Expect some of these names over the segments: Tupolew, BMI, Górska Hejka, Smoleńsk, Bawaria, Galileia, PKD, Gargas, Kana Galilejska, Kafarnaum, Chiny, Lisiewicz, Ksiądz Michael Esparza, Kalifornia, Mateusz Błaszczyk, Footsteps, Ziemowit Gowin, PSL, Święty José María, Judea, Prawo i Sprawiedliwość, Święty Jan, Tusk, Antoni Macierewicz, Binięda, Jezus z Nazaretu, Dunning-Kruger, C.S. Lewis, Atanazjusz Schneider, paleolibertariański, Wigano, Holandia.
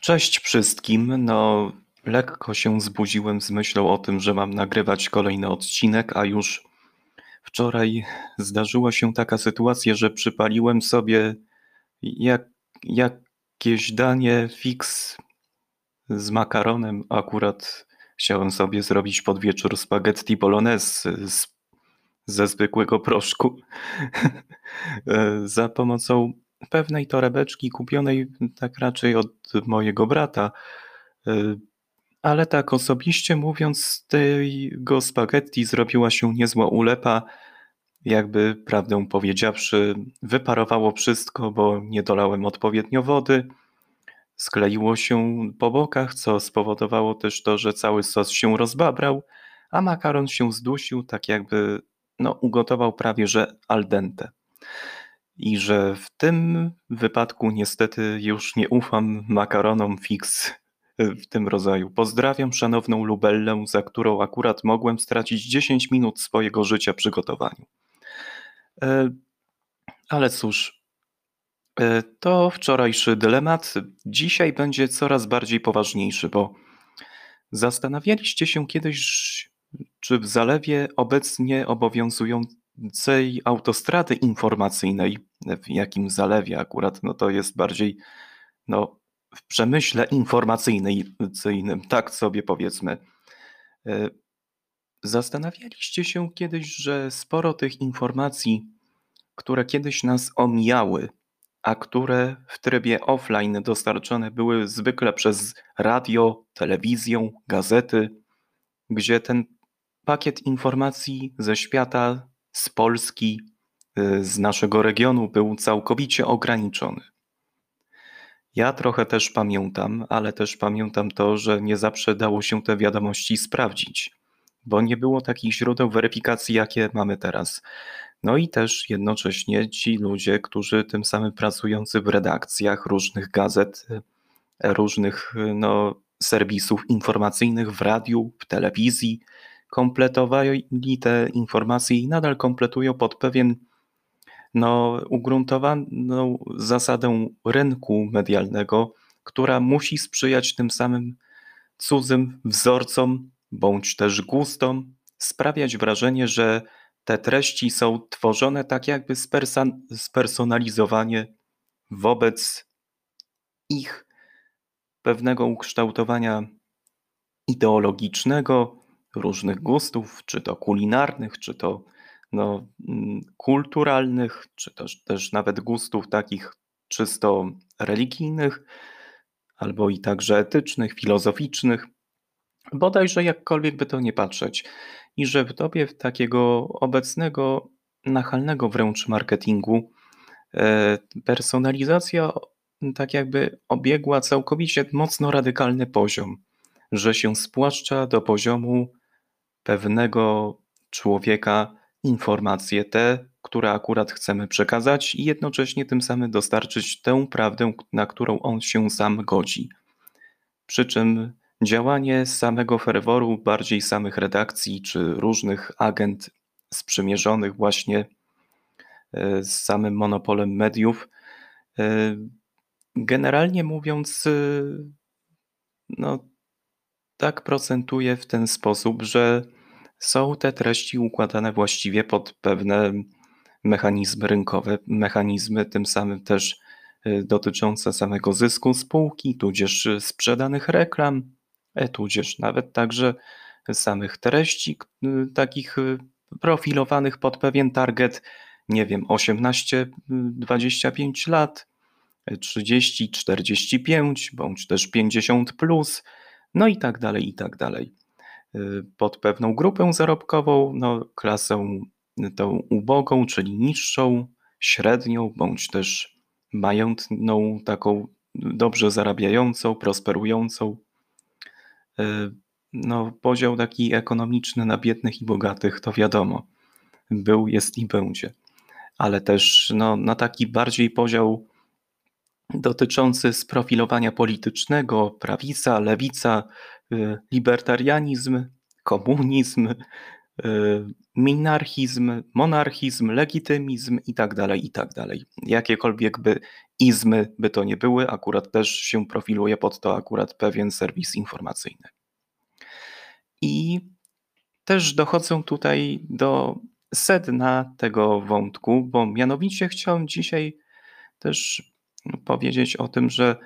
Cześć wszystkim, no lekko się zbudziłem z myślą o tym, że mam nagrywać kolejny odcinek, a już wczoraj zdarzyła się taka sytuacja, że przypaliłem sobie jakieś danie fix z makaronem. Akurat chciałem sobie zrobić pod wieczór spaghetti bolognese ze zwykłego proszku za pomocą pewnej torebeczki kupionej tak raczej od mojego brata, ale tak osobiście mówiąc, z tego spaghetti zrobiła się niezła ulepa, jakby prawdę powiedziawszy wyparowało wszystko, bo nie dolałem odpowiednio wody, skleiło się po bokach, co spowodowało też to, że cały sos się rozbabrał, a makaron się zdusił, tak jakby ugotował prawie że al dente. I że w tym wypadku niestety już nie ufam makaronom fix w tym rodzaju. Pozdrawiam szanowną Lubellę, za którą akurat mogłem stracić 10 minut swojego życia w przygotowaniu. Ale cóż, to wczorajszy dylemat. Dzisiaj będzie coraz bardziej poważniejszy, bo zastanawialiście się kiedyś, czy w zalewie obecnie obowiązującej autostrady informacyjnej, w jakim zalewie akurat, to jest bardziej w przemyśle informacyjnym, tak sobie powiedzmy. Zastanawialiście się kiedyś, że sporo tych informacji, które kiedyś nas omijały, a które w trybie offline dostarczane były zwykle przez radio, telewizję, gazety, gdzie ten pakiet informacji ze świata, z Polski, z naszego regionu był całkowicie ograniczony. Ja trochę też pamiętam, ale też pamiętam to, że nie zawsze dało się te wiadomości sprawdzić, bo nie było takich źródeł weryfikacji, jakie mamy teraz. No i też jednocześnie ci ludzie, którzy tym samym pracujący w redakcjach różnych gazet, różnych serwisów informacyjnych w radiu, w telewizji, kompletowali te informacje i nadal kompletują pod pewien ugruntowaną zasadę rynku medialnego, która musi sprzyjać tym samym cudzym wzorcom bądź też gustom, sprawiać wrażenie, że te treści są tworzone tak jakby spersonalizowanie wobec ich pewnego ukształtowania ideologicznego, różnych gustów, czy to kulinarnych, czy to kulturalnych, czy też nawet gustów takich czysto religijnych, albo i także etycznych, filozoficznych, bodajże jakkolwiek by to nie patrzeć. I że w dobie takiego obecnego, nachalnego wręcz marketingu personalizacja tak jakby obiegła całkowicie mocno radykalny poziom, że się spłaszcza do poziomu pewnego człowieka informacje te, które akurat chcemy przekazać i jednocześnie tym samym dostarczyć tę prawdę, na którą on się sam godzi. Przy czym działanie samego ferworu, bardziej samych redakcji czy różnych agent sprzymierzonych właśnie z samym monopolem mediów, generalnie mówiąc, tak procentuje w ten sposób, że są te treści układane właściwie pod pewne mechanizmy rynkowe, mechanizmy tym samym też dotyczące samego zysku spółki, tudzież sprzedanych reklam, tudzież nawet także samych treści takich profilowanych pod pewien target, 18-25 lat, 30-45 bądź też 50+, i tak dalej, i tak dalej. Pod pewną grupę zarobkową, klasę tą ubogą, czyli niższą, średnią, bądź też majątną, taką dobrze zarabiającą, prosperującą. Podział taki ekonomiczny na biednych i bogatych, to wiadomo, był, jest i będzie. Ale też na taki bardziej podział dotyczący sprofilowania politycznego, prawica, lewica, libertarianizm, komunizm, minarchizm, monarchizm, legitymizm i tak dalej. Jakiekolwiek by izmy by to nie były, akurat też się profiluje pod to akurat pewien serwis informacyjny. I też dochodzę tutaj do sedna tego wątku, bo mianowicie chciałem dzisiaj też powiedzieć o tym, że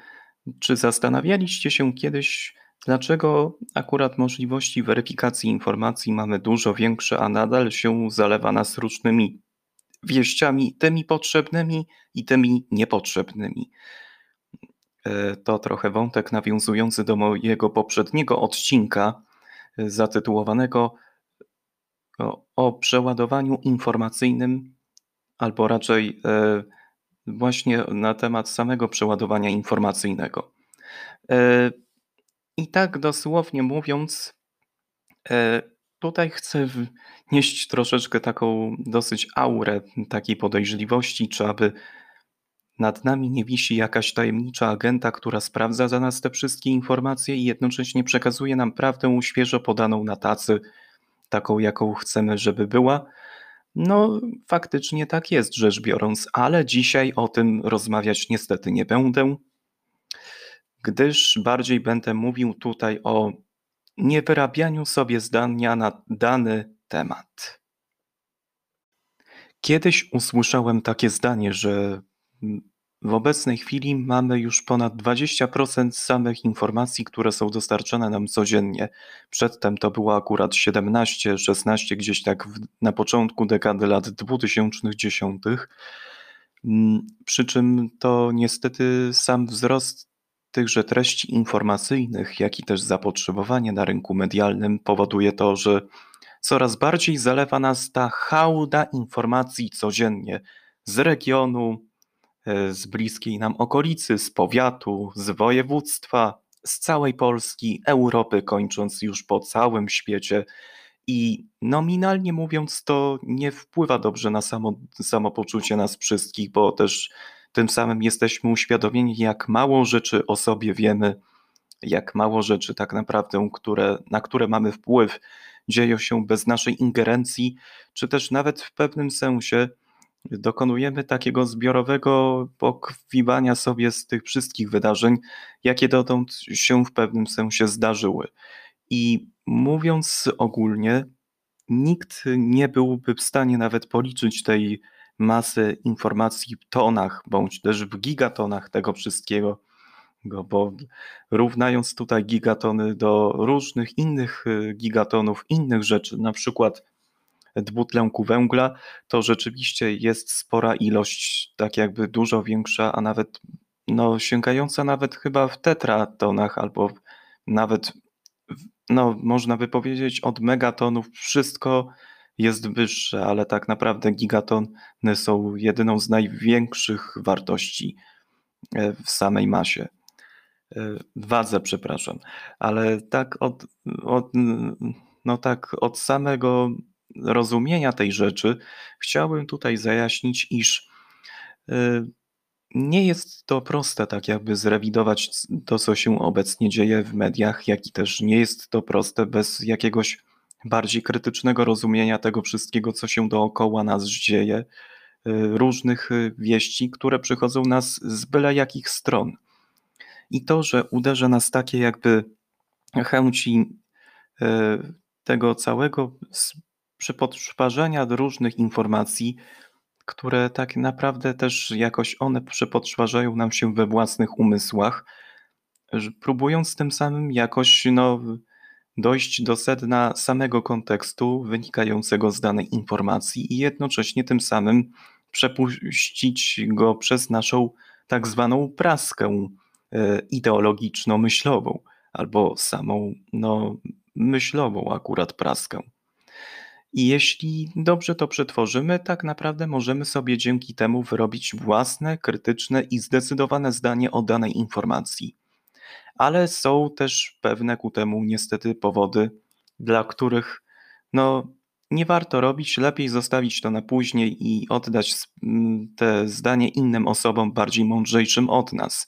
czy zastanawialiście się kiedyś, dlaczego akurat możliwości weryfikacji informacji mamy dużo większe, a nadal się zalewa nas różnymi wieściami, tymi potrzebnymi i tymi niepotrzebnymi. To trochę wątek nawiązujący do mojego poprzedniego odcinka zatytułowanego o przeładowaniu informacyjnym, albo raczej właśnie na temat samego przeładowania informacyjnego. I tak dosłownie mówiąc, tutaj chcę wnieść troszeczkę taką dosyć aurę takiej podejrzliwości, czy aby nad nami nie wisi jakaś tajemnicza agenta, która sprawdza za nas te wszystkie informacje i jednocześnie przekazuje nam prawdę świeżo podaną na tacy, taką jaką chcemy, żeby była. No faktycznie tak jest rzecz biorąc, ale dzisiaj o tym rozmawiać niestety nie będę, gdyż bardziej będę mówił tutaj o niewyrabianiu sobie zdania na dany temat. Kiedyś usłyszałem takie zdanie, że w obecnej chwili mamy już ponad 20% samych informacji, które są dostarczane nam codziennie. Przedtem to było akurat 17, 16, gdzieś tak na początku dekady lat 2010. Przy czym to niestety sam wzrost tychże treści informacyjnych, jak i też zapotrzebowanie na rynku medialnym powoduje to, że coraz bardziej zalewa nas ta hałda informacji codziennie z regionu, z bliskiej nam okolicy, z powiatu, z województwa, z całej Polski, Europy, kończąc już po całym świecie. I nominalnie mówiąc, to nie wpływa dobrze na samopoczucie nas wszystkich, bo też tym samym jesteśmy uświadomieni, jak mało rzeczy o sobie wiemy, jak mało rzeczy tak naprawdę, na które mamy wpływ, dzieją się bez naszej ingerencji, czy też nawet w pewnym sensie dokonujemy takiego zbiorowego pokwiwania sobie z tych wszystkich wydarzeń, jakie dotąd się w pewnym sensie zdarzyły. I mówiąc ogólnie, nikt nie byłby w stanie nawet policzyć tej masy informacji w tonach, bądź też w gigatonach tego wszystkiego, bo równając tutaj gigatony do różnych innych gigatonów, innych rzeczy, na przykład dwutlenku węgla, to rzeczywiście jest spora ilość, tak jakby dużo większa, a nawet sięgająca nawet chyba w tetratonach, albo nawet można by powiedzieć od megatonów wszystko jest wyższe, ale tak naprawdę gigatony są jedyną z największych wartości w samej masie. Wadze, przepraszam. Ale tak od samego rozumienia tej rzeczy chciałbym tutaj zajaśnić, iż nie jest to proste tak jakby zrewidować to, co się obecnie dzieje w mediach, jak i też nie jest to proste bez jakiegoś bardziej krytycznego rozumienia tego wszystkiego, co się dookoła nas dzieje, różnych wieści, które przychodzą nas z byle jakich stron. I to, że uderza nas takie jakby chęci tego całego przypodparzenia różnych informacji, które tak naprawdę też jakoś one przypodparzają nam się we własnych umysłach, próbując tym samym jakoś dojść do sedna samego kontekstu wynikającego z danej informacji i jednocześnie tym samym przepuścić go przez naszą tak zwaną praskę ideologiczno-myślową albo samą myślową akurat praskę. I jeśli dobrze to przetworzymy, tak naprawdę możemy sobie dzięki temu wyrobić własne, krytyczne i zdecydowane zdanie o danej informacji. Ale są też pewne ku temu niestety powody, dla których nie warto robić, lepiej zostawić to na później i oddać te zdanie innym osobom bardziej mądrzejszym od nas.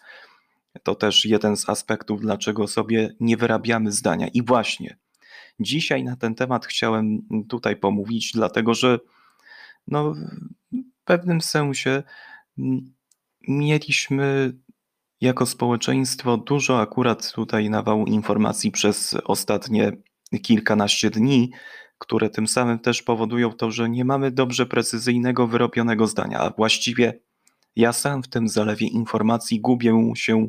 To też jeden z aspektów, dlaczego sobie nie wyrabiamy zdania. I właśnie dzisiaj na ten temat chciałem tutaj pomówić, dlatego że no, w pewnym sensie mieliśmy jako społeczeństwo dużo akurat tutaj nawału informacji przez ostatnie kilkanaście dni, które tym samym też powodują to, że nie mamy dobrze precyzyjnego, wyrobionego zdania, a właściwie ja sam w tym zalewie informacji gubię się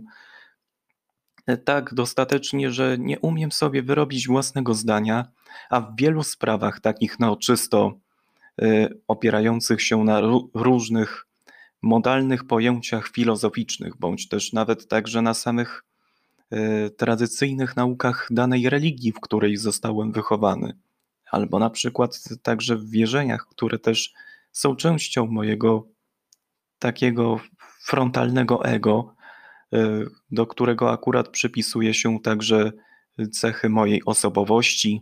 tak dostatecznie, że nie umiem sobie wyrobić własnego zdania, a w wielu sprawach takich no czysto opierających się na różnych modalnych pojęciach filozoficznych, bądź też nawet także na samych tradycyjnych naukach danej religii, w której zostałem wychowany, albo na przykład także w wierzeniach, które też są częścią mojego takiego frontalnego ego, do którego akurat przypisuje się także cechy mojej osobowości,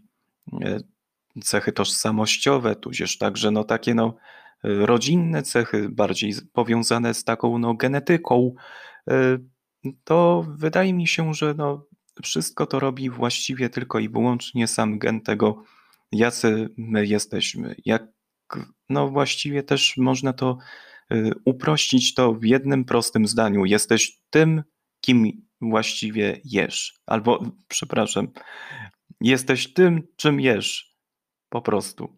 cechy tożsamościowe, tudzież także no takie no rodzinne cechy, bardziej powiązane z taką no genetyką, to wydaje mi się, że no wszystko to robi właściwie tylko i wyłącznie sam gen tego, jacy my jesteśmy. Jak no właściwie też można to uprościć to w jednym prostym zdaniu. Jesteś tym, kim właściwie jesz. Albo, przepraszam, jesteś tym, czym jesz. Po prostu.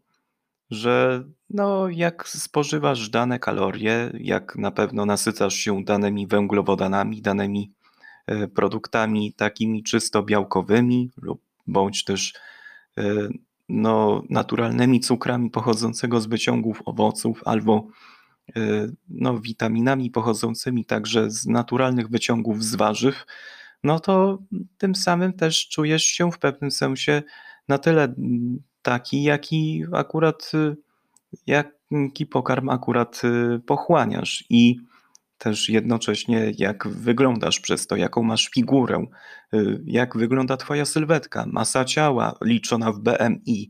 Że no, jak spożywasz dane kalorie, jak na pewno nasycasz się danymi węglowodanami, danymi produktami takimi czysto białkowymi lub bądź też no, naturalnymi cukrami pochodzącego z wyciągów owoców albo no, witaminami pochodzącymi także z naturalnych wyciągów z warzyw, no to tym samym też czujesz się w pewnym sensie na tyle taki, jaki akurat, jaki pokarm akurat pochłaniasz i też jednocześnie jak wyglądasz przez to, jaką masz figurę, jak wygląda twoja sylwetka, masa ciała liczona w BMI,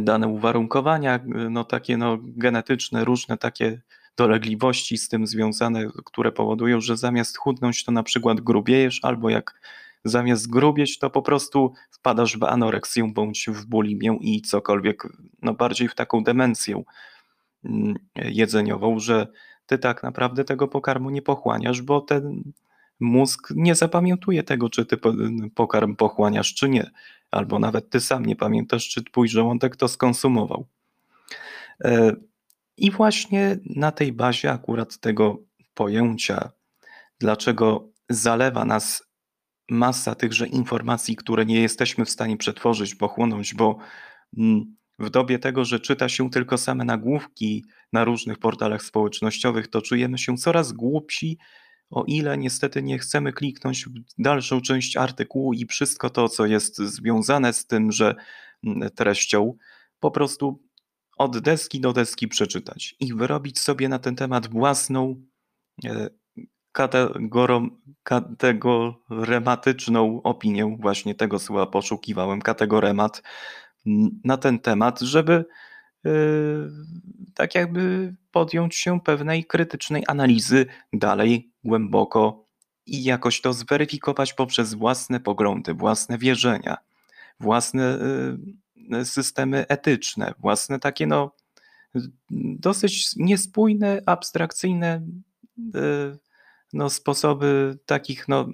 dane uwarunkowania, no takie no genetyczne, różne takie dolegliwości z tym związane, które powodują, że zamiast chudnąć to na przykład grubiejesz, albo jak zamiast grubieć to po prostu wpadasz w anoreksję bądź w bulimię i cokolwiek, no bardziej w taką demencję jedzeniową, że ty tak naprawdę tego pokarmu nie pochłaniasz, bo ten mózg nie zapamiętuje tego, czy ty pokarm pochłaniasz, czy nie. Albo nawet ty sam nie pamiętasz, czy twój żołądek to skonsumował. I właśnie na tej bazie akurat tego pojęcia, dlaczego zalewa nas masa tychże informacji, które nie jesteśmy w stanie przetworzyć, pochłonąć, bo w dobie tego, że czyta się tylko same nagłówki na różnych portalach społecznościowych, to czujemy się coraz głupsi, o ile niestety nie chcemy kliknąć w dalszą część artykułu i wszystko to, co jest związane z tym, że treścią, po prostu od deski do deski przeczytać i wyrobić sobie na ten temat własną kategorematyczną opinię, właśnie tego słowa poszukiwałem, kategoremat, na ten temat, żeby tak jakby podjąć się pewnej krytycznej analizy dalej, głęboko i jakoś to zweryfikować poprzez własne poglądy, własne wierzenia, własne systemy etyczne, własne takie no dosyć niespójne, abstrakcyjne no sposoby takich no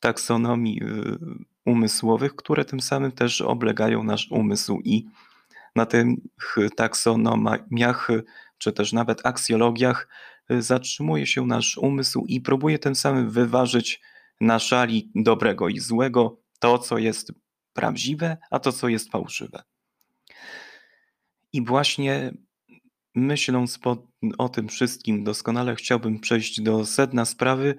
taksonomii umysłowych, które tym samym też oblegają nasz umysł i na tych taksonomiach, czy też nawet aksjologiach zatrzymuje się nasz umysł i próbuje tym samym wyważyć na szali dobrego i złego to, co jest prawdziwe, a to, co jest fałszywe. I właśnie myśląc o tym wszystkim doskonale chciałbym przejść do sedna sprawy,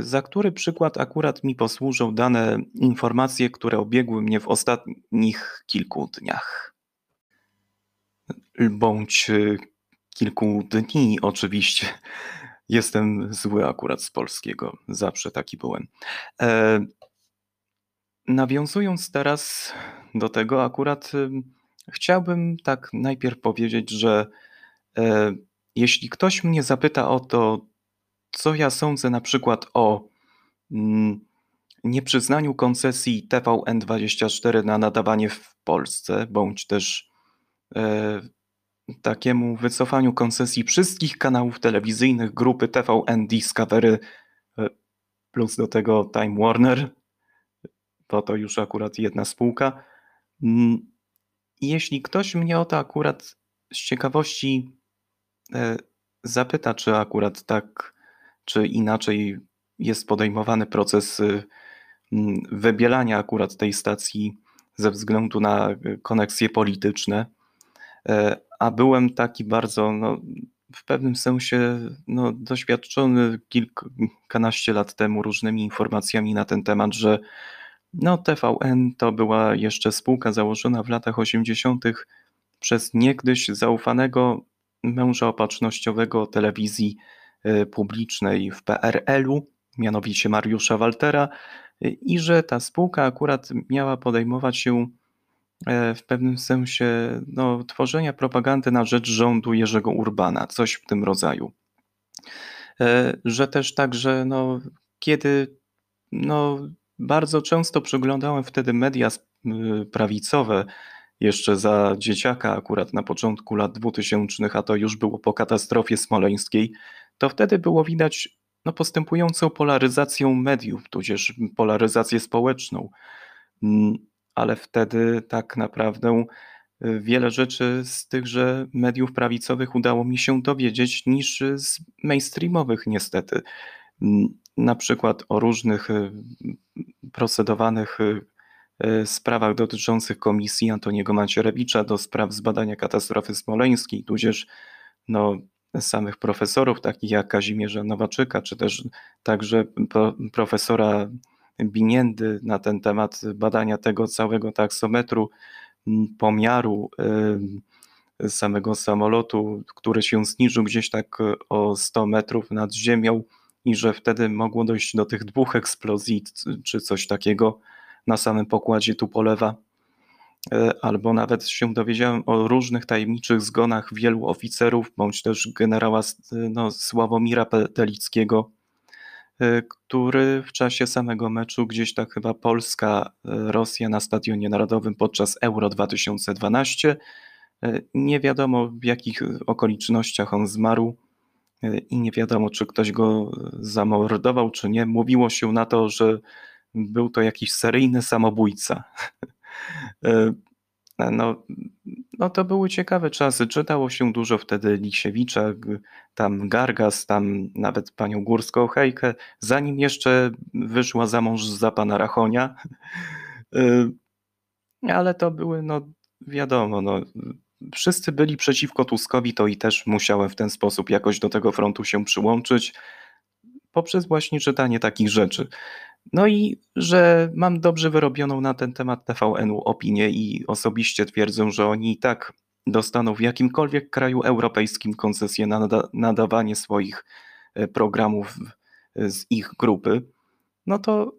za który przykład akurat mi posłużą dane informacje, które obiegły mnie w ostatnich kilku dniach. Bądź kilku dni oczywiście. Jestem zły akurat z polskiego, zawsze taki byłem. Nawiązując teraz do tego, akurat chciałbym tak najpierw powiedzieć, że jeśli ktoś mnie zapyta o to, co ja sądzę na przykład o nieprzyznaniu koncesji TVN24 na nadawanie w Polsce, bądź też takiemu wycofaniu koncesji wszystkich kanałów telewizyjnych grupy TVN Discovery plus do tego Time Warner, bo to już akurat jedna spółka. Jeśli ktoś mnie o to akurat z ciekawości zapyta, czy akurat tak, czy inaczej jest podejmowany proces wybielania akurat tej stacji ze względu na koneksje polityczne, a byłem taki bardzo, w pewnym sensie doświadczony kilkanaście lat temu różnymi informacjami na ten temat, że TVN to była jeszcze spółka założona w latach 80. przez niegdyś zaufanego męża opatrznościowego telewizji publicznej w PRL-u, mianowicie Mariusza Waltera, i że ta spółka akurat miała podejmować się w pewnym sensie tworzenia propagandy na rzecz rządu Jerzego Urbana, coś w tym rodzaju. Że też także kiedy bardzo często przeglądałem wtedy media prawicowe, jeszcze za dzieciaka akurat na początku lat 2000, a to już było po katastrofie smoleńskiej, to wtedy było widać postępującą polaryzację mediów, tudzież polaryzację społeczną. Ale wtedy tak naprawdę wiele rzeczy z tychże mediów prawicowych udało mi się dowiedzieć niż z mainstreamowych niestety. Na przykład o różnych procedowanych sprawach dotyczących komisji Antoniego Macierewicza do spraw zbadania katastrofy smoleńskiej, tudzież samych profesorów takich jak Kazimierza Nowaczyka, czy też także profesora Biniędy na ten temat badania tego całego taksometru, pomiaru samego samolotu, który się zniżył gdzieś tak o 100 metrów nad ziemią i że wtedy mogło dojść do tych 2 eksplozji czy coś takiego na samym pokładzie Tupolewa. Albo nawet się dowiedziałem o różnych tajemniczych zgonach wielu oficerów, bądź też generała Sławomira Petelickiego, który w czasie samego meczu gdzieś tak chyba Polska-Rosja na Stadionie Narodowym podczas Euro 2012. Nie wiadomo w jakich okolicznościach on zmarł i nie wiadomo, czy ktoś go zamordował, czy nie. Mówiło się na to, że był to jakiś seryjny samobójca. To były ciekawe czasy. Czytało się dużo wtedy Lisiewicza, tam Gargas, tam nawet panią Górską Hejkę, zanim jeszcze wyszła za mąż za pana Rachonia. Ale to były, wszyscy byli przeciwko Tuskowi, to i też musiałem w ten sposób jakoś do tego frontu się przyłączyć poprzez właśnie czytanie takich rzeczy. I że mam dobrze wyrobioną na ten temat TVN-u opinię i osobiście twierdzę, że oni i tak dostaną w jakimkolwiek kraju europejskim koncesję na nadawanie swoich programów z ich grupy, to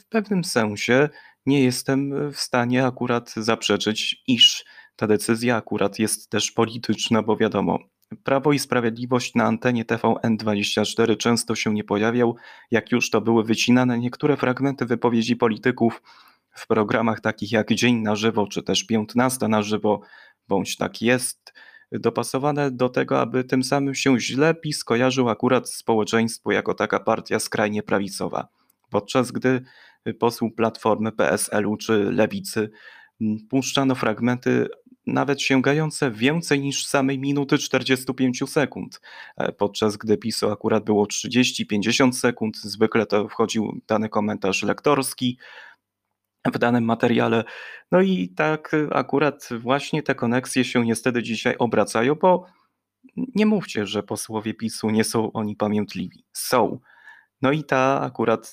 w pewnym sensie nie jestem w stanie akurat zaprzeczyć, iż ta decyzja akurat jest też polityczna, bo wiadomo, Prawo i Sprawiedliwość na antenie TVN24 często się nie pojawiał, jak już to były wycinane niektóre fragmenty wypowiedzi polityków w programach takich jak Dzień na żywo, czy też 15 na żywo, bądź tak jest, dopasowane do tego, aby tym samym się źle PiS kojarzył akurat społeczeństwo jako taka partia skrajnie prawicowa. Podczas gdy posłów Platformy, PSL-u czy Lewicy puszczano fragmenty nawet sięgające więcej niż samej minuty 45 sekund, podczas gdy PiS-u akurat było 30-50 sekund, zwykle to wchodził dany komentarz lektorski w danym materiale. I tak akurat właśnie te koneksje się niestety dzisiaj obracają, bo nie mówcie, że posłowie PiS-u nie są oni pamiętliwi. Są. I ta akurat...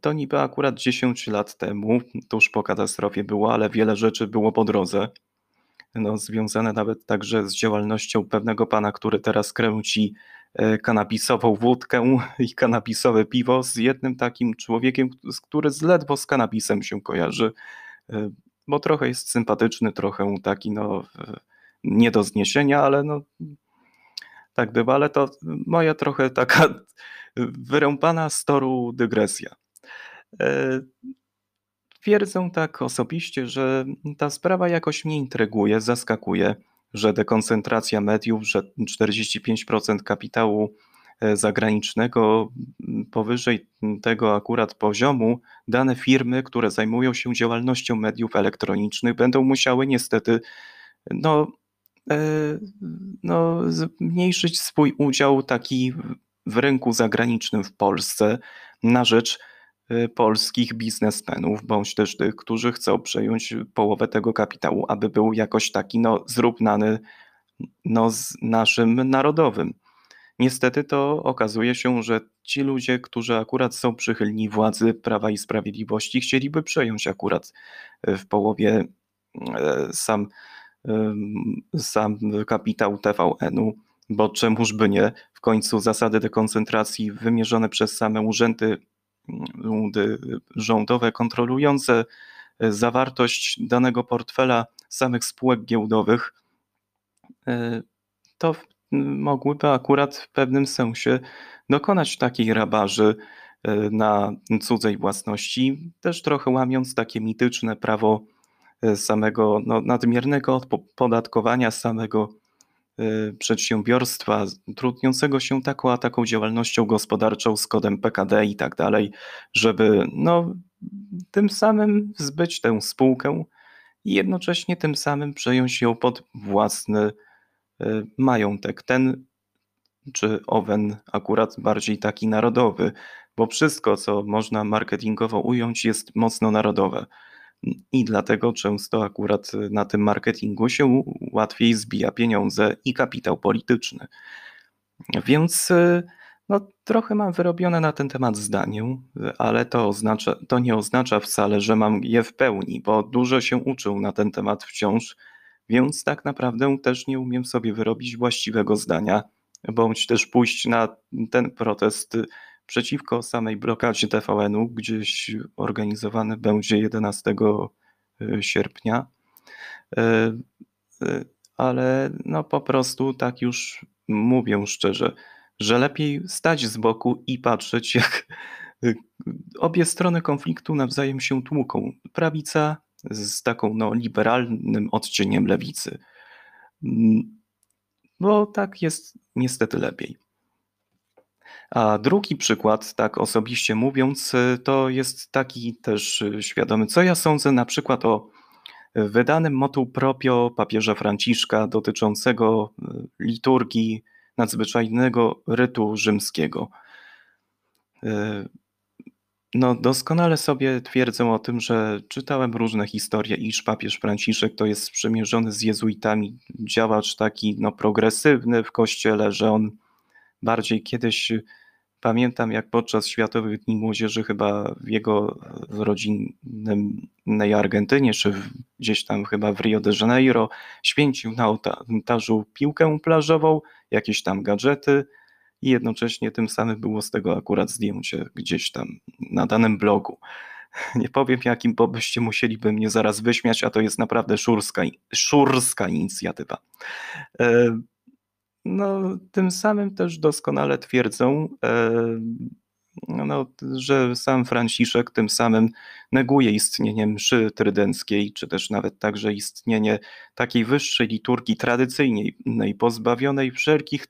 to niby akurat 10 lat temu, tuż po katastrofie było, ale wiele rzeczy było po drodze. Związane nawet także z działalnością pewnego pana, który teraz kręci kanapisową wódkę i kanapisowe piwo z jednym takim człowiekiem, który ledwo z kanapisem się kojarzy, bo trochę jest sympatyczny, trochę taki nie do zniesienia, ale tak bywa, ale to moja trochę taka wyrąbana z toru dygresja. Twierdzę tak osobiście, że ta sprawa jakoś mnie intryguje, zaskakuje, że dekoncentracja mediów, że 45% kapitału zagranicznego, powyżej tego akurat poziomu dane firmy, które zajmują się działalnością mediów elektronicznych, będą musiały niestety zmniejszyć swój udział taki w rynku zagranicznym w Polsce na rzecz polskich biznesmenów, bądź też tych, którzy chcą przejąć połowę tego kapitału, aby był jakoś taki zrównany z naszym narodowym. Niestety to okazuje się, że ci ludzie, którzy akurat są przychylni władzy Prawa i Sprawiedliwości, chcieliby przejąć akurat w połowie sam kapitał TVN-u, bo czemuż by nie, w końcu zasady dekoncentracji wymierzone przez same urzędy rządowe kontrolujące zawartość danego portfela samych spółek giełdowych, to mogłyby akurat w pewnym sensie dokonać takiej rabaży na cudzej własności, też trochę łamiąc takie mityczne prawo samego nadmiernego odpodatkowania samego przedsiębiorstwa trudniącego się taką działalnością gospodarczą z kodem PKD i tak dalej, żeby tym samym zbyć tę spółkę i jednocześnie tym samym przejąć ją pod własny majątek, ten czy owen akurat bardziej taki narodowy, bo wszystko, co można marketingowo ująć, jest mocno narodowe. I dlatego często akurat na tym marketingu się łatwiej zbija pieniądze i kapitał polityczny. Więc trochę mam wyrobione na ten temat zdanie, ale to nie oznacza wcale, że mam je w pełni, bo dużo się uczę na ten temat wciąż, więc tak naprawdę też nie umiem sobie wyrobić właściwego zdania, bądź też pójść na ten protest przeciwko samej blokadzie TVN-u, gdzieś organizowany będzie 11 sierpnia, ale po prostu tak już mówię szczerze, że lepiej stać z boku i patrzeć, jak obie strony konfliktu nawzajem się tłuką. Prawica z taką liberalnym odcieniem lewicy, bo tak jest niestety lepiej. A drugi przykład, tak osobiście mówiąc, to jest taki też świadomy, co ja sądzę na przykład o wydanym motu proprio papieża Franciszka dotyczącego liturgii nadzwyczajnego rytu rzymskiego. Doskonale sobie twierdzę o tym, że czytałem różne historie, iż papież Franciszek to jest sprzymierzony z jezuitami, działacz taki progresywny w kościele, że on bardziej kiedyś, pamiętam jak podczas Światowych Dni Młodzieży chyba w jego rodzinnej Argentynie, czy gdzieś tam chyba w Rio de Janeiro, święcił na ołtarzu piłkę plażową, jakieś tam gadżety i jednocześnie tym samym było z tego akurat zdjęcie gdzieś tam na danym blogu. Nie powiem jakim, bo byście musieliby mnie zaraz wyśmiać, a to jest naprawdę szurska inicjatywa. Tym samym też doskonale twierdzą, że sam Franciszek tym samym neguje istnienie mszy trydenckiej, czy też nawet także istnienie takiej wyższej liturgii tradycyjnej, pozbawionej wszelkich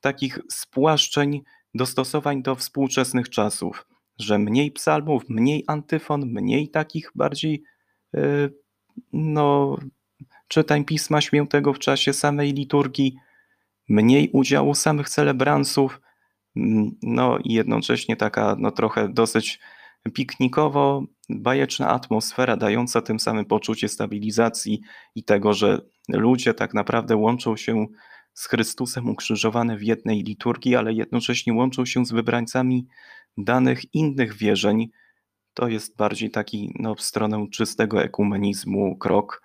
takich spłaszczeń, dostosowań do współczesnych czasów, że mniej psalmów, mniej antyfon, mniej takich bardziej czytań Pisma Świętego w czasie samej liturgii, mniej udziału samych celebransów, i jednocześnie taka trochę dosyć piknikowo bajeczna atmosfera, dająca tym samym poczucie stabilizacji i tego, że ludzie tak naprawdę łączą się z Chrystusem ukrzyżowanym w jednej liturgii, ale jednocześnie łączą się z wybrańcami danych innych wierzeń. To jest bardziej taki w stronę czystego ekumenizmu krok,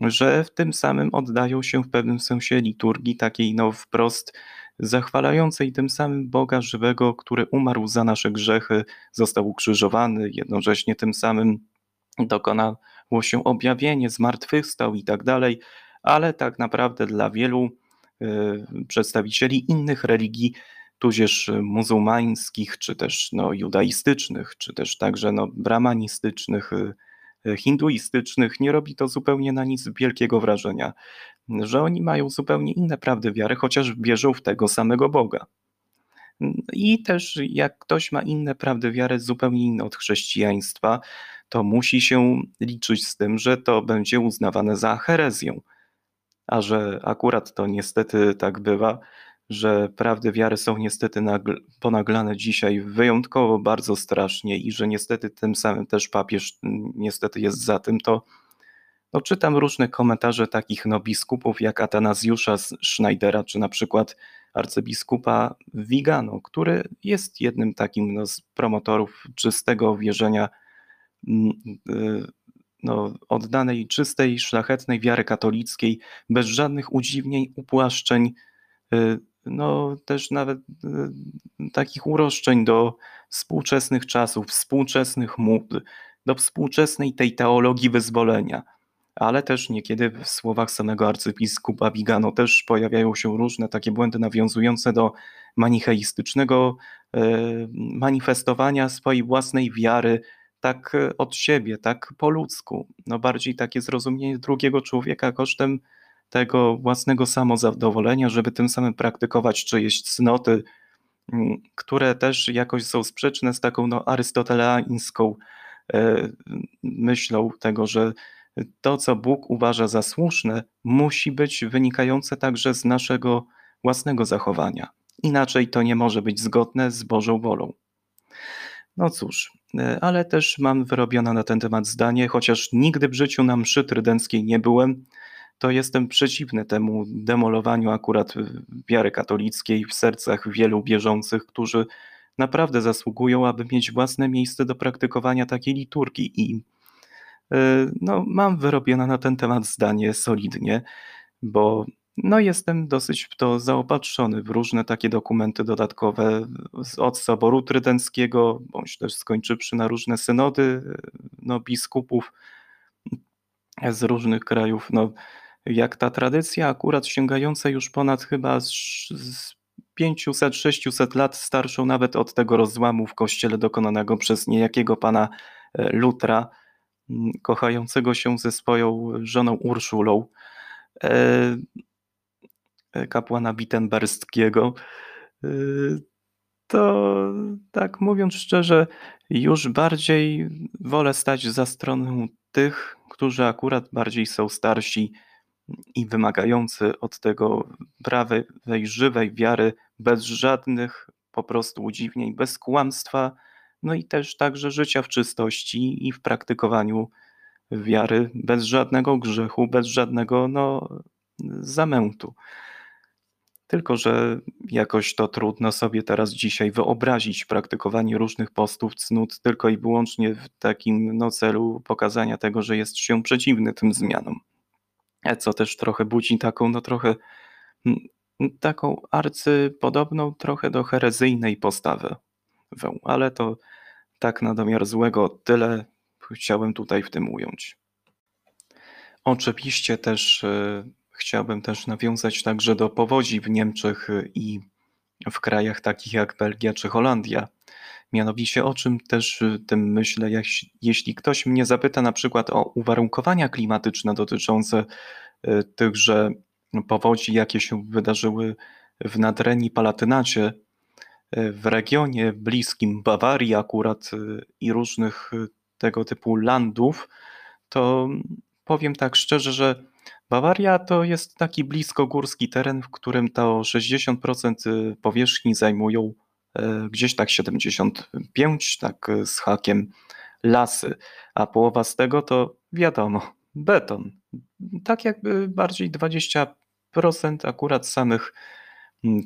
że w tym samym oddają się w pewnym sensie liturgii takiej wprost zachwalającej tym samym Boga żywego, który umarł za nasze grzechy, został ukrzyżowany, jednocześnie tym samym dokonało się objawienie, zmartwychwstał i tak dalej, ale tak naprawdę dla wielu przedstawicieli innych religii, tudzież muzułmańskich, czy też judaistycznych, czy też także brahmanistycznych, hinduistycznych, nie robi to zupełnie na nic wielkiego wrażenia, że oni mają zupełnie inne prawdy wiary, chociaż wierzą w tego samego Boga. I też jak ktoś ma inne prawdy wiary, zupełnie inne od chrześcijaństwa, to musi się liczyć z tym, że to będzie uznawane za herezję. A że akurat to niestety tak bywa, że prawdy wiary są niestety ponaglane dzisiaj wyjątkowo bardzo strasznie i że niestety tym samym też papież niestety jest za tym, to czytam różne komentarze takich biskupów jak Atanazjusza Schneidera, czy na przykład arcybiskupa Wigano, który jest jednym takim z promotorów czystego wierzenia, oddanej czystej, szlachetnej wiary katolickiej, bez żadnych udziwnień, upłaszczeń, też nawet takich uroszczeń do współczesnych czasów, współczesnych mód, do współczesnej tej teologii wyzwolenia. Ale też niekiedy w słowach samego arcybiskupa Wigano też pojawiają się różne takie błędy nawiązujące do manicheistycznego manifestowania swojej własnej wiary, tak od siebie, tak po ludzku. Bardziej takie zrozumienie drugiego człowieka kosztem tego własnego samozadowolenia, żeby tym samym praktykować czyjeś cnoty, które też jakoś są sprzeczne z taką arystotelańską myślą tego, że to, co Bóg uważa za słuszne, musi być wynikające także z naszego własnego zachowania. Inaczej to nie może być zgodne z Bożą wolą. Cóż, ale też mam wyrobione na ten temat zdanie, chociaż nigdy w życiu na mszy trydenckiej nie byłem, to jestem przeciwny temu demolowaniu akurat wiary katolickiej w sercach wielu wierzących, którzy naprawdę zasługują, aby mieć własne miejsce do praktykowania takiej liturgii i mam wyrobione na ten temat zdanie solidnie, bo jestem dosyć w to zaopatrzony w różne takie dokumenty dodatkowe od Soboru Trydenckiego, bądź też skończywszy na różne synody biskupów z różnych krajów, jak ta tradycja akurat sięgająca już ponad chyba 500-600 lat starszą nawet od tego rozłamu w kościele dokonanego przez niejakiego pana Lutra, kochającego się ze swoją żoną Urszulą, kapłana wittenberskiego, to tak mówiąc szczerze, już bardziej wolę stać za stroną tych, którzy akurat bardziej są starsi i wymagający od tego prawej, żywej wiary, bez żadnych po prostu udziwnień, bez kłamstwa, i też także życia w czystości i w praktykowaniu wiary bez żadnego grzechu, bez żadnego zamętu. Tylko że jakoś to trudno sobie teraz dzisiaj wyobrazić praktykowanie różnych postów, cnót tylko i wyłącznie w takim celu pokazania tego, że jest się przeciwny tym zmianom. Co też trochę budzi taką taką arcypodobną trochę do herezyjnej postawę. Ale to tak na domiar złego, tyle chciałem tutaj w tym ująć. Oczywiście też chciałbym też nawiązać także do powodzi w Niemczech i w krajach takich jak Belgia czy Holandia. Mianowicie o czym też tym myślę, jeśli ktoś mnie zapyta na przykład o uwarunkowania klimatyczne dotyczące tychże powodzi, jakie się wydarzyły w Nadrenii-Palatynacie, w regionie bliskim Bawarii akurat i różnych tego typu landów, to powiem tak szczerze, że Bawaria to jest taki blisko górski teren, w którym to 60% powierzchni zajmują gdzieś tak 75, tak z hakiem, lasy, a połowa z tego to wiadomo, beton. Tak jakby bardziej 20% akurat samych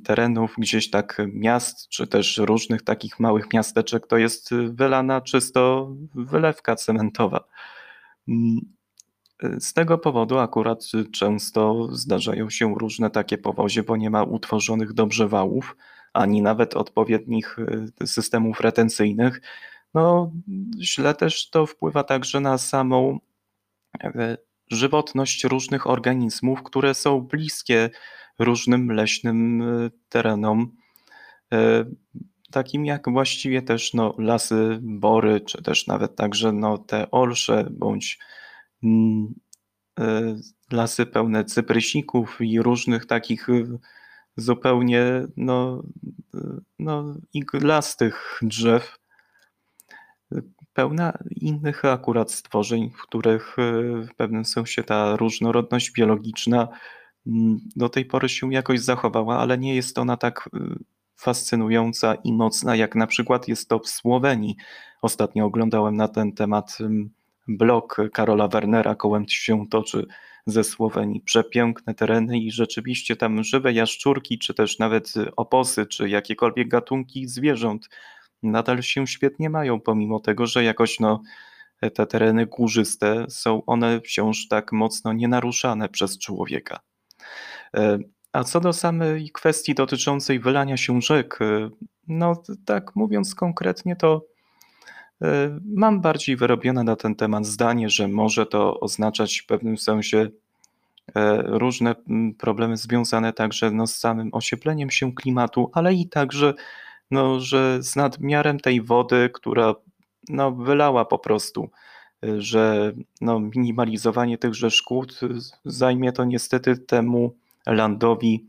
terenów gdzieś tak miast, czy też różnych takich małych miasteczek, to jest wylana czysto wylewka cementowa. Z tego powodu akurat często zdarzają się różne takie powozie, bo nie ma utworzonych dobrze wałów, ani nawet odpowiednich systemów retencyjnych. No, źle też to wpływa także na samą żywotność różnych organizmów, które są bliskie różnym leśnym terenom, takim jak właściwie też lasy, bory, czy też nawet także te olsze, bądź lasy pełne cyprysików i różnych takich zupełnie iglastych drzew, pełna innych akurat stworzeń, w których w pewnym sensie ta różnorodność biologiczna do tej pory się jakoś zachowała, ale nie jest ona tak fascynująca i mocna, jak na przykład jest to w Słowenii. Ostatnio oglądałem na ten temat blog Karola Wernera Kołem się toczy ze Słowenii. Przepiękne tereny i rzeczywiście tam żywe jaszczurki, czy też nawet oposy, czy jakiekolwiek gatunki zwierząt nadal się świetnie mają, pomimo tego, że jakoś te tereny górzyste są one wciąż tak mocno nienaruszane przez człowieka. A co do samej kwestii dotyczącej wylania się rzek, tak mówiąc konkretnie, to mam bardziej wyrobione na ten temat zdanie, że może to oznaczać w pewnym sensie różne problemy związane także z samym ociepleniem się klimatu, ale i także że z nadmiarem tej wody, która wylała po prostu, że minimalizowanie tychże szkód zajmie to niestety temu landowi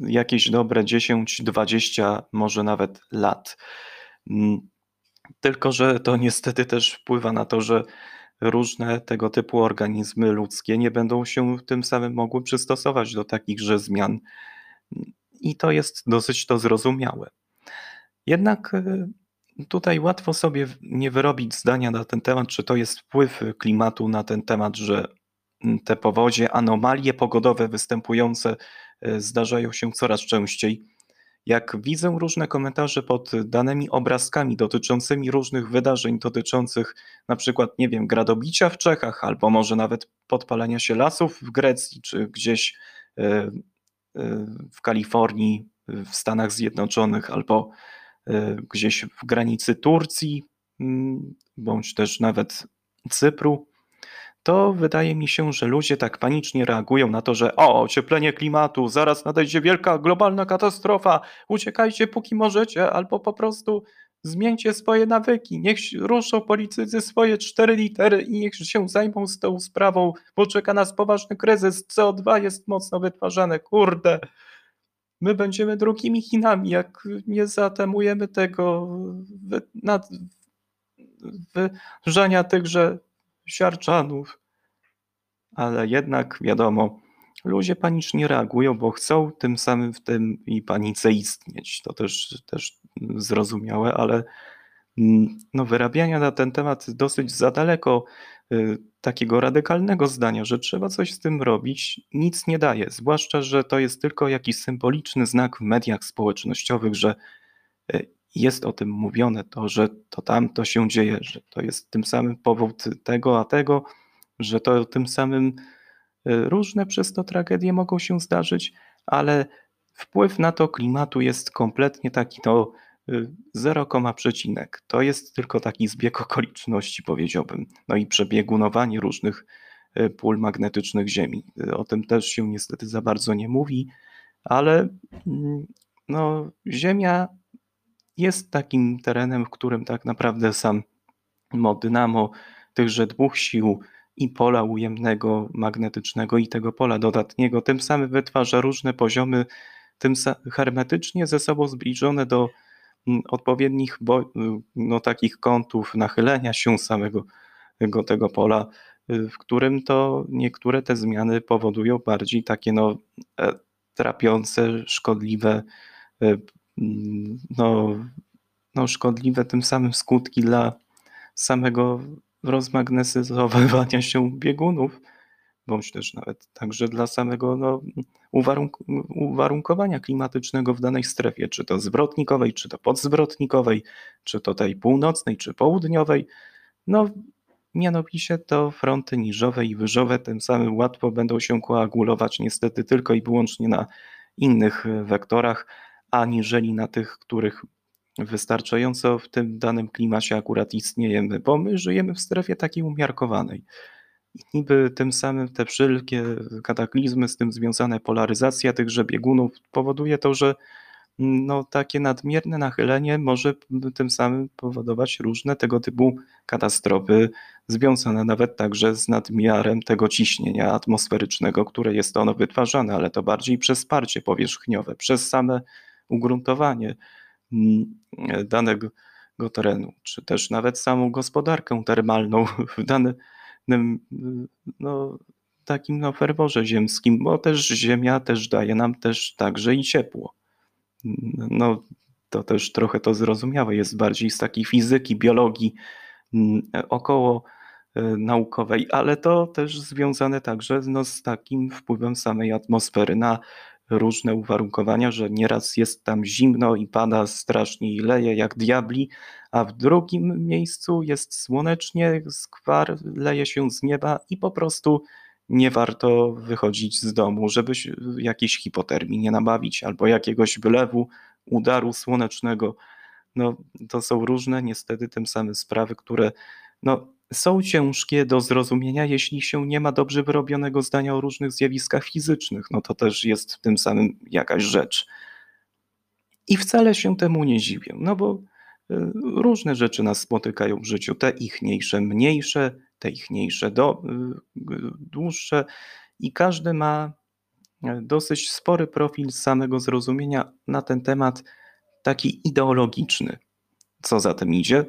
jakieś dobre 10, 20, może nawet lat. Tylko że to niestety też wpływa na to, że różne tego typu organizmy ludzkie nie będą się tym samym mogły przystosować do takichże zmian. I to jest dosyć to zrozumiałe. Jednak tutaj łatwo sobie nie wyrobić zdania na ten temat, czy to jest wpływ klimatu na ten temat, że te powodzie, anomalie pogodowe występujące zdarzają się coraz częściej. Jak widzę różne komentarze pod danymi obrazkami dotyczącymi różnych wydarzeń, dotyczących na przykład, gradobicia w Czechach, albo może nawet podpalania się lasów w Grecji, czy gdzieś w Kalifornii, w Stanach Zjednoczonych, albo gdzieś w granicy Turcji, bądź też nawet Cypru, to wydaje mi się, że ludzie tak panicznie reagują na to, że ocieplenie klimatu, zaraz nadejdzie wielka globalna katastrofa, uciekajcie póki możecie, albo po prostu zmieńcie swoje nawyki, niech ruszą politycy swoje 4 litery i niech się zajmą z tą sprawą, bo czeka nas poważny kryzys, CO2 jest mocno wytwarzane, kurde. My będziemy drugimi Chinami, jak nie zatemujemy tego wyżania tychże siarczanów. Ale jednak wiadomo, ludzie panicznie reagują, bo chcą tym samym w tym i panice istnieć. To też zrozumiałe, ale wyrabiania na ten temat dosyć za daleko takiego radykalnego zdania, że trzeba coś z tym robić, nic nie daje. Zwłaszcza, że to jest tylko jakiś symboliczny znak w mediach społecznościowych, że jest o tym mówione, to, że to tamto się dzieje, że to jest tym samym powód tego, a tego, że to tym samym różne przez to tragedie mogą się zdarzyć, ale wpływ na to klimatu jest kompletnie taki zero koma przecinek. To jest tylko taki zbieg okoliczności, powiedziałbym. I przebiegunowanie różnych pól magnetycznych Ziemi. O tym też się niestety za bardzo nie mówi, ale Ziemia jest takim terenem, w którym tak naprawdę samo dynamo tychże dwóch sił i pola ujemnego, magnetycznego i tego pola dodatniego, tym samym wytwarza różne poziomy, tym hermetycznie ze sobą zbliżone do odpowiednich takich kątów nachylenia się samego tego pola, w którym to niektóre te zmiany powodują bardziej takie trapiące, szkodliwe, szkodliwe tym samym skutki dla samego rozmagnetyzowania się biegunów, bądź też nawet także dla samego uwarunkowania klimatycznego w danej strefie, czy to zwrotnikowej, czy to podzwrotnikowej, czy to tej północnej, czy południowej. Mianowicie to fronty niżowe i wyżowe tym samym łatwo będą się koagulować niestety tylko i wyłącznie na innych wektorach, aniżeli na tych, których wystarczająco w tym danym klimacie akurat istniejemy, bo my żyjemy w strefie takiej umiarkowanej. I niby tym samym te wszelkie kataklizmy, z tym związane polaryzacja tychże biegunów powoduje to, że no, takie nadmierne nachylenie może tym samym powodować różne tego typu katastrofy związane nawet także z nadmiarem tego ciśnienia atmosferycznego, które jest ono wytwarzane, ale to bardziej przez parcie powierzchniowe, przez same ugruntowanie danego terenu, czy też nawet samą gospodarkę termalną w danym takim ferworze ziemskim, bo też ziemia też daje nam też także i ciepło. No to też trochę to zrozumiałe jest bardziej z takiej fizyki, biologii około naukowej, ale to też związane także z takim wpływem samej atmosfery na różne uwarunkowania, że nieraz jest tam zimno i pada strasznie i leje jak diabli, a w drugim miejscu jest słonecznie, skwar leje się z nieba i po prostu nie warto wychodzić z domu, żeby jakiejś hipotermii nie nabawić albo jakiegoś wylewu, udaru słonecznego. No, to są różne niestety tym samym sprawy, które są ciężkie do zrozumienia, jeśli się nie ma dobrze wyrobionego zdania o różnych zjawiskach fizycznych. No to też jest w tym samym jakaś rzecz. I wcale się temu nie dziwię, bo różne rzeczy nas spotykają w życiu, te ichniejsze, mniejsze, te ichniejsze, dłuższe i każdy ma dosyć spory profil samego zrozumienia na ten temat taki ideologiczny. Co za tym idzie?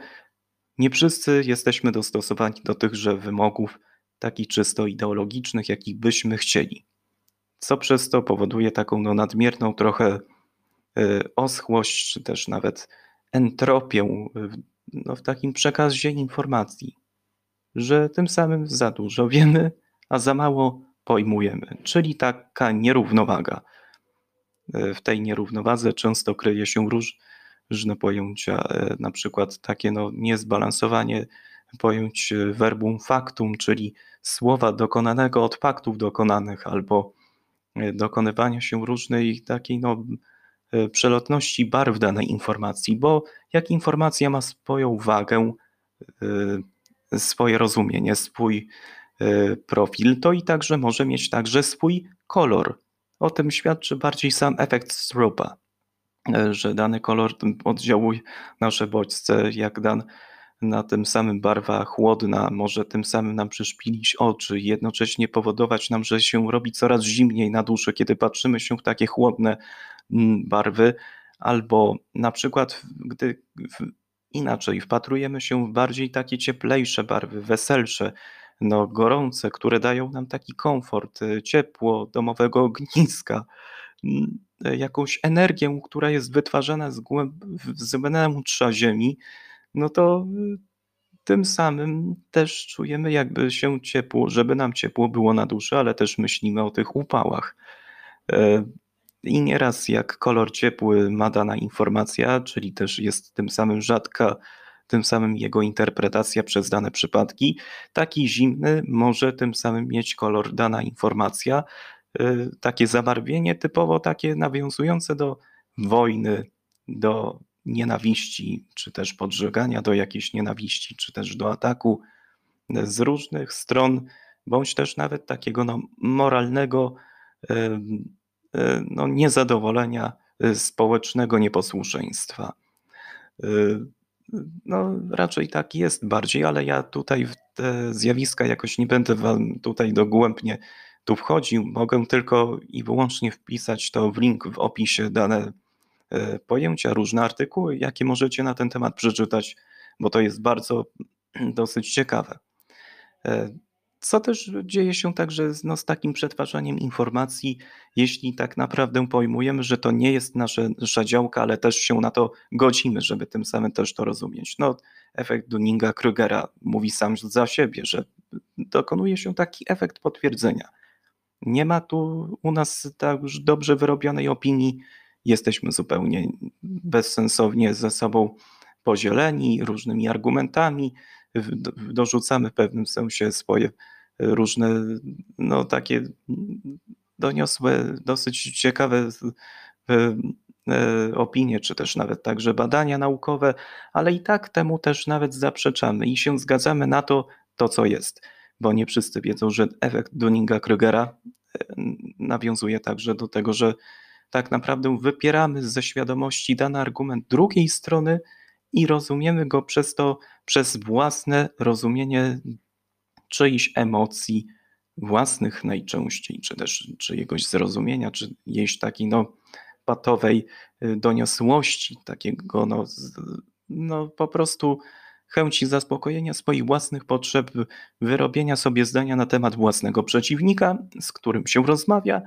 Nie wszyscy jesteśmy dostosowani do tychże wymogów takich czysto ideologicznych, jakich byśmy chcieli, co przez to powoduje taką nadmierną trochę oschłość, czy też nawet entropię w takim przekazie informacji, że tym samym za dużo wiemy, a za mało pojmujemy, czyli taka nierównowaga. W tej nierównowadze często kryje się różne pojęcia, na przykład takie niezbalansowanie pojęć verbum factum, czyli słowa dokonanego od faktów dokonanych, albo dokonywania się różnej takiej przelotności barw danej informacji, bo jak informacja ma swoją wagę, swoje rozumienie, swój profil, to i także może mieć także swój kolor. O tym świadczy bardziej sam efekt Strupa, że dany kolor oddziałuje nasze bodźce, jak na tym samym barwa chłodna może tym samym nam przyszpilić oczy i jednocześnie powodować nam, że się robi coraz zimniej na duszy, kiedy patrzymy się w takie chłodne barwy, albo na przykład gdy inaczej wpatrujemy się w bardziej takie cieplejsze barwy, weselsze, gorące, które dają nam taki komfort, ciepło domowego ogniska, jakąś energię, która jest wytwarzana z wnętrza ziemi, to tym samym też czujemy jakby się ciepło, żeby nam ciepło było na duszy, ale też myślimy o tych upałach. I nieraz jak kolor ciepły ma dana informacja, czyli też jest tym samym rzadka, tym samym jego interpretacja przez dane przypadki, taki zimny może tym samym mieć kolor dana informacja, takie zabarwienie typowo takie nawiązujące do wojny, do nienawiści, czy też podżegania do jakiejś nienawiści, czy też do ataku z różnych stron, bądź też nawet takiego moralnego niezadowolenia, społecznego nieposłuszeństwa. Raczej tak jest bardziej, ale ja tutaj w te zjawiska jakoś nie będę wam tutaj dogłębnie wchodził. Mogę tylko i wyłącznie wpisać to w link w opisie dane pojęcia, różne artykuły, jakie możecie na ten temat przeczytać, bo to jest dosyć ciekawe. Co też dzieje się także z takim przetwarzaniem informacji, jeśli tak naprawdę pojmujemy, że to nie jest nasza działka, ale też się na to godzimy, żeby tym samym też to rozumieć. Efekt Dunninga-Krugera mówi sam za siebie, że dokonuje się taki efekt potwierdzenia. Nie ma tu u nas tak już dobrze wyrobionej opinii, jesteśmy zupełnie bezsensownie ze sobą podzieleni różnymi argumentami, dorzucamy w pewnym sensie swoje różne, no takie doniosłe, dosyć ciekawe opinie, czy też nawet także badania naukowe, ale i tak temu też nawet zaprzeczamy i się zgadzamy na to co jest, bo nie wszyscy wiedzą, że efekt Dunninga-Krugera nawiązuje także do tego, że tak naprawdę wypieramy ze świadomości dany argument drugiej strony i rozumiemy go przez to, przez własne rozumienie czyichś emocji, własnych najczęściej, czy też czyjegoś zrozumienia, czy jakiejś takiej patowej doniosłości, takiego po prostu chęci zaspokojenia swoich własnych potrzeb, wyrobienia sobie zdania na temat własnego przeciwnika, z którym się rozmawia,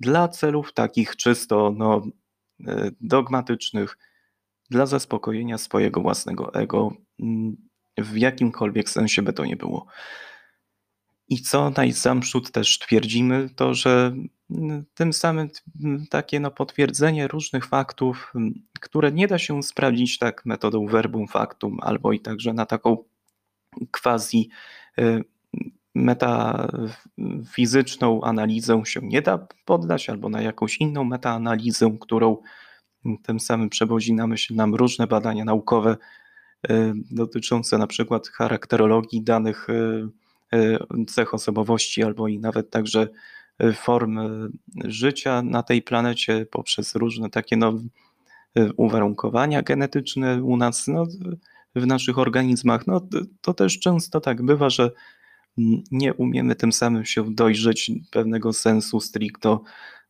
dla celów takich czysto dogmatycznych, dla zaspokojenia swojego własnego ego, w jakimkolwiek sensie by to nie było. I co najsamprzód też twierdzimy, to że tym samym takie potwierdzenie różnych faktów, które nie da się sprawdzić tak metodą verbum factum, albo i także na taką quasi metafizyczną analizę się nie da poddać, albo na jakąś inną metaanalizę, którą tym samym przewozi na myśl nam różne badania naukowe dotyczące na przykład charakterologii danych cech osobowości, albo i nawet także form życia na tej planecie poprzez różne takie uwarunkowania genetyczne u nas, w naszych organizmach. To też często tak bywa, że nie umiemy tym samym się dojrzeć pewnego sensu stricto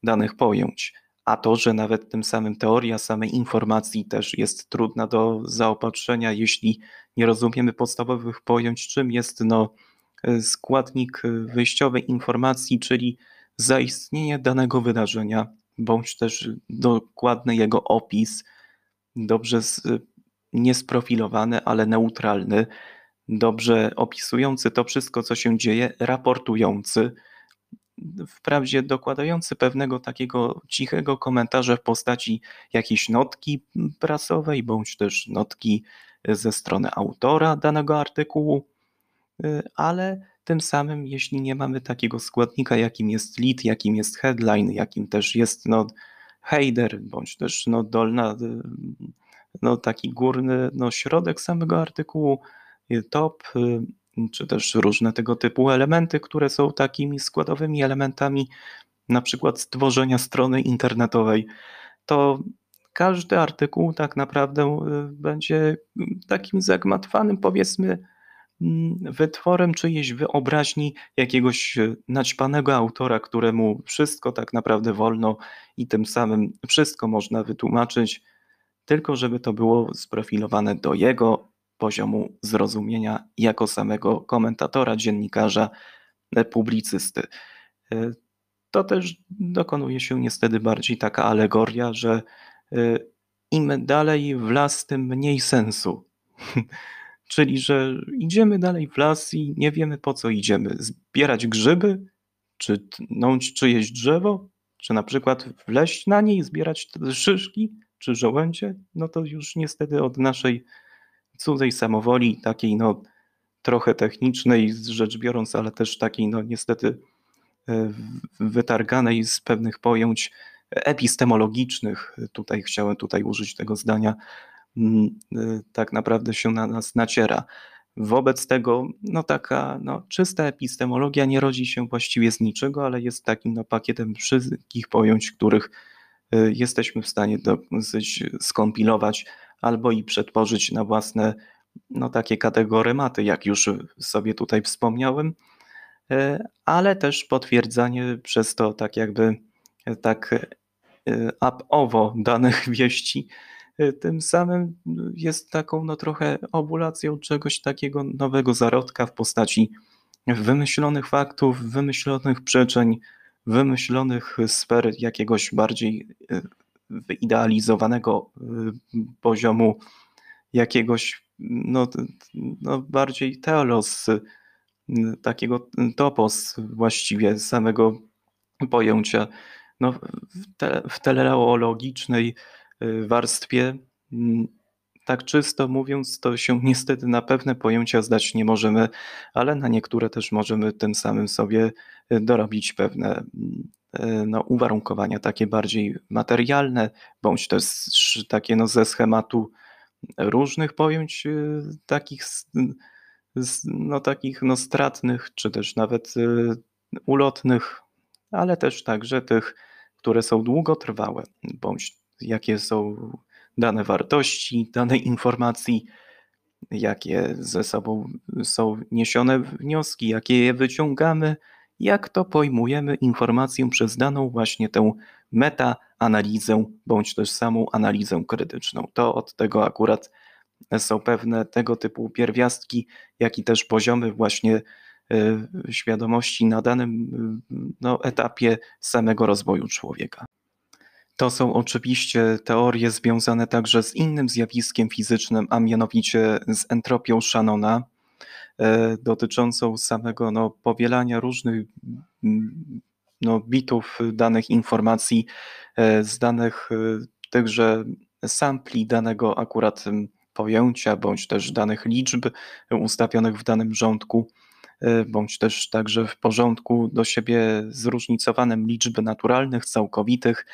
danych pojęć. A to, że nawet tym samym teoria samej informacji też jest trudna do zaopatrzenia, jeśli nie rozumiemy podstawowych pojęć, czym jest składnik wyjściowy informacji, czyli zaistnienie danego wydarzenia, bądź też dokładny jego opis, dobrze niesprofilowany, ale neutralny, dobrze opisujący to wszystko, co się dzieje, raportujący, wprawdzie dokładający pewnego takiego cichego komentarza w postaci jakiejś notki prasowej, bądź też notki ze strony autora danego artykułu, ale tym samym, jeśli nie mamy takiego składnika, jakim jest lead, jakim jest headline, jakim też jest header, bądź też dolna, taki górny środek samego artykułu, top, czy też różne tego typu elementy, które są takimi składowymi elementami na przykład stworzenia strony internetowej, to każdy artykuł tak naprawdę będzie takim zagmatwanym, powiedzmy, wytworem czyjejś wyobraźni jakiegoś naćpanego autora, któremu wszystko tak naprawdę wolno i tym samym wszystko można wytłumaczyć, tylko żeby to było sprofilowane do jego poziomu zrozumienia jako samego komentatora, dziennikarza, publicysty. To też dokonuje się niestety bardziej taka alegoria, że im dalej w las, tym mniej sensu. Czyli, że idziemy dalej w las i nie wiemy, po co idziemy. Zbierać grzyby, czy tnąć czyjeś drzewo, czy na przykład wleść na nie i zbierać szyszki, czy żołędzie, to już niestety od naszej cudzej samowoli, takiej trochę technicznej rzecz biorąc, ale też takiej niestety wytarganej z pewnych pojęć epistemologicznych, chciałem użyć tego zdania, tak naprawdę się na nas naciera. Wobec tego taka czysta epistemologia nie rodzi się właściwie z niczego, ale jest takim pakietem wszystkich pojęć, których jesteśmy w stanie skompilować albo i przetworzyć na własne takie kategorematy, jak już sobie tutaj wspomniałem, ale też potwierdzanie przez to tak jakby up-owo danych wieści, tym samym jest taką trochę obulacją czegoś takiego nowego zarodka w postaci wymyślonych faktów, wymyślonych przeczeń, wymyślonych sfer jakiegoś bardziej wyidealizowanego poziomu, jakiegoś bardziej teolos, takiego topos właściwie samego pojęcia w teleologicznej warstwie, Tak czysto mówiąc, to się niestety na pewne pojęcia zdać nie możemy, ale na niektóre też możemy tym samym sobie dorobić pewne uwarunkowania takie bardziej materialne, bądź też takie ze schematu różnych pojęć takich stratnych, czy też nawet ulotnych, ale też także tych, które są długotrwałe, bądź jakie są dane wartości, dane informacji, jakie ze sobą są niesione wnioski, jakie je wyciągamy, jak to pojmujemy informację przez daną właśnie tę metaanalizę, bądź też samą analizę krytyczną. To od tego akurat są pewne tego typu pierwiastki, jak i też poziomy właśnie świadomości na danym etapie samego rozwoju człowieka. To są oczywiście teorie związane także z innym zjawiskiem fizycznym, a mianowicie z entropią Shannona, dotyczącą samego powielania różnych bitów danych informacji z danych tychże sampli danego akurat pojęcia, bądź też danych liczb ustawionych w danym rządku, bądź też także w porządku do siebie zróżnicowanym liczb naturalnych, całkowitych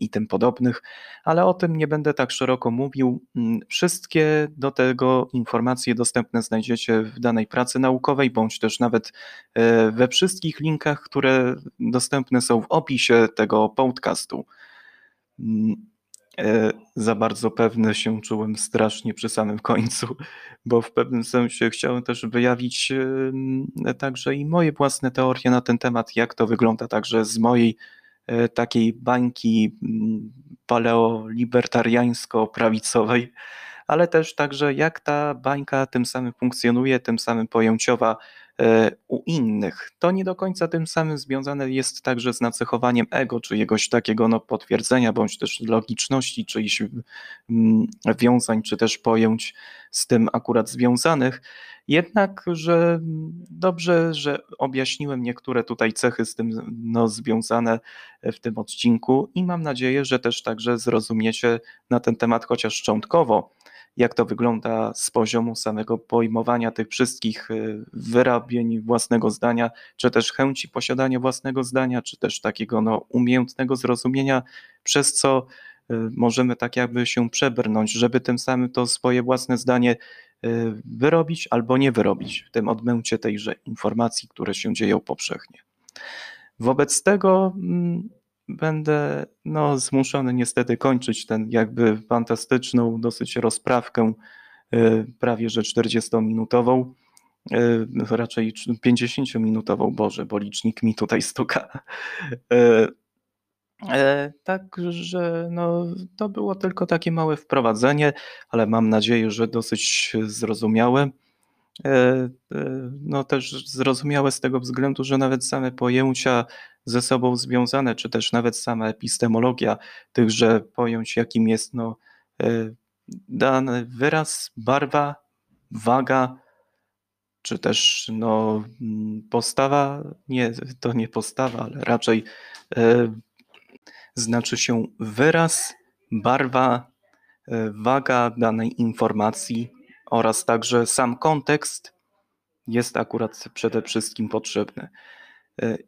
i tym podobnych, ale o tym nie będę tak szeroko mówił. Wszystkie do tego informacje dostępne znajdziecie w danej pracy naukowej, bądź też nawet we wszystkich linkach, które dostępne są w opisie tego podcastu. Za bardzo pewny się czułem strasznie przy samym końcu, bo w pewnym sensie chciałem też wyjawić także i moje własne teorie na ten temat, jak to wygląda także z mojej takiej bańki paleolibertariańsko-prawicowej, ale też także jak ta bańka tym samym funkcjonuje, tym samym pojęciowa u innych. To nie do końca tym samym związane jest także z nacechowaniem ego, czy jakiegoś takiego potwierdzenia, bądź też logiczności, czyichś wiązań, czy też pojęć z tym akurat związanych. Jednak, że dobrze, że objaśniłem niektóre tutaj cechy z tym związane w tym odcinku i mam nadzieję, że też także zrozumiecie na ten temat chociaż szczątkowo, jak to wygląda z poziomu samego pojmowania tych wszystkich wyrabień własnego zdania, czy też chęci posiadania własnego zdania, czy też takiego umiejętnego zrozumienia, przez co możemy tak jakby się przebrnąć, żeby tym samym to swoje własne zdanie wyrobić albo nie wyrobić w tym odmęcie tejże informacji, które się dzieją powszechnie. Wobec tego będę zmuszony niestety kończyć tę jakby fantastyczną dosyć rozprawkę, prawie że 40-minutową, raczej 50-minutową, Boże, bo licznik mi tutaj stuka. Także to było tylko takie małe wprowadzenie, ale mam nadzieję, że dosyć zrozumiałe. Też zrozumiałe z tego względu, że nawet same pojęcia ze sobą związane, czy też nawet sama epistemologia tychże pojęć, jakim jest dany wyraz, barwa, waga, czy też postawa, nie, to nie postawa, ale raczej znaczy się wyraz, barwa, waga danej informacji oraz także sam kontekst jest akurat przede wszystkim potrzebny.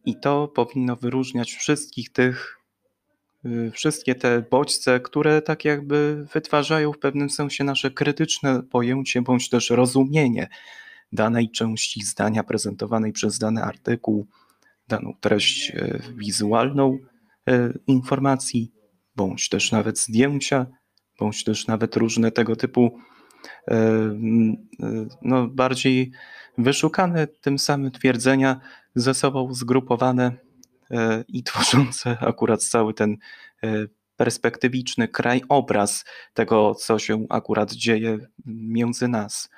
I to powinno wyróżniać wszystkie te bodźce, które tak jakby wytwarzają w pewnym sensie nasze krytyczne pojęcie bądź też rozumienie danej części zdania prezentowanej przez dany artykuł, daną treść wizualną informacji, bądź też nawet zdjęcia, bądź też nawet różne tego typu bardziej wyszukane tym samym twierdzenia ze sobą zgrupowane i tworzące akurat cały ten perspektywiczny krajobraz tego, co się akurat dzieje między nas.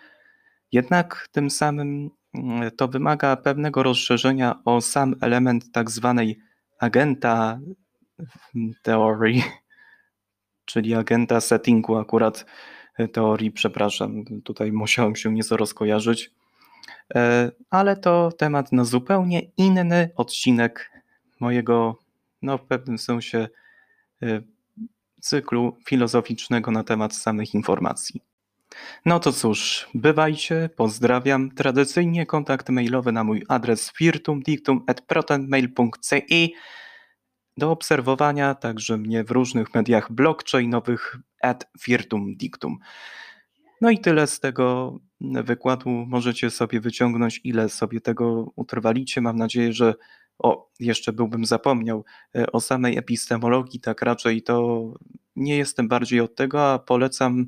Jednak tym samym to wymaga pewnego rozszerzenia o sam element tak zwanej agenta teorii, czyli agenta settingu akurat teorii, przepraszam, tutaj musiałem się nieco rozkojarzyć, ale to temat na zupełnie inny odcinek mojego, w pewnym sensie, cyklu filozoficznego na temat samych informacji. No to cóż, bywajcie, pozdrawiam. Tradycyjnie kontakt mailowy na mój adres virtumdictum@protentmail.ci do obserwowania, także mnie w różnych mediach blockchainowych @virtumdictum. No i tyle z tego wykładu. Możecie sobie wyciągnąć, ile sobie tego utrwalicie. Mam nadzieję, że jeszcze byłbym zapomniał o samej epistemologii, tak raczej to nie jestem bardziej od tego, a polecam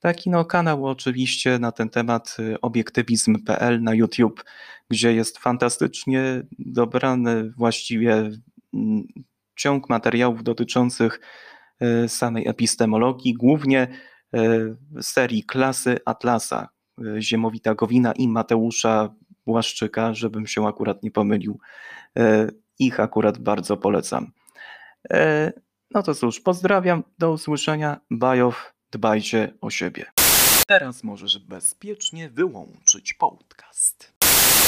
taki kanał oczywiście na ten temat obiektywizm.pl na YouTube, gdzie jest fantastycznie dobrany właściwie ciąg materiałów dotyczących samej epistemologii, głównie serii Klasy Atlasa, Ziemowita Gowina i Mateusza Błaszczyka, żebym się akurat nie pomylił. Ich akurat bardzo polecam. No to cóż, pozdrawiam, do usłyszenia, bajow, dbajcie o siebie. Teraz możesz bezpiecznie wyłączyć podcast.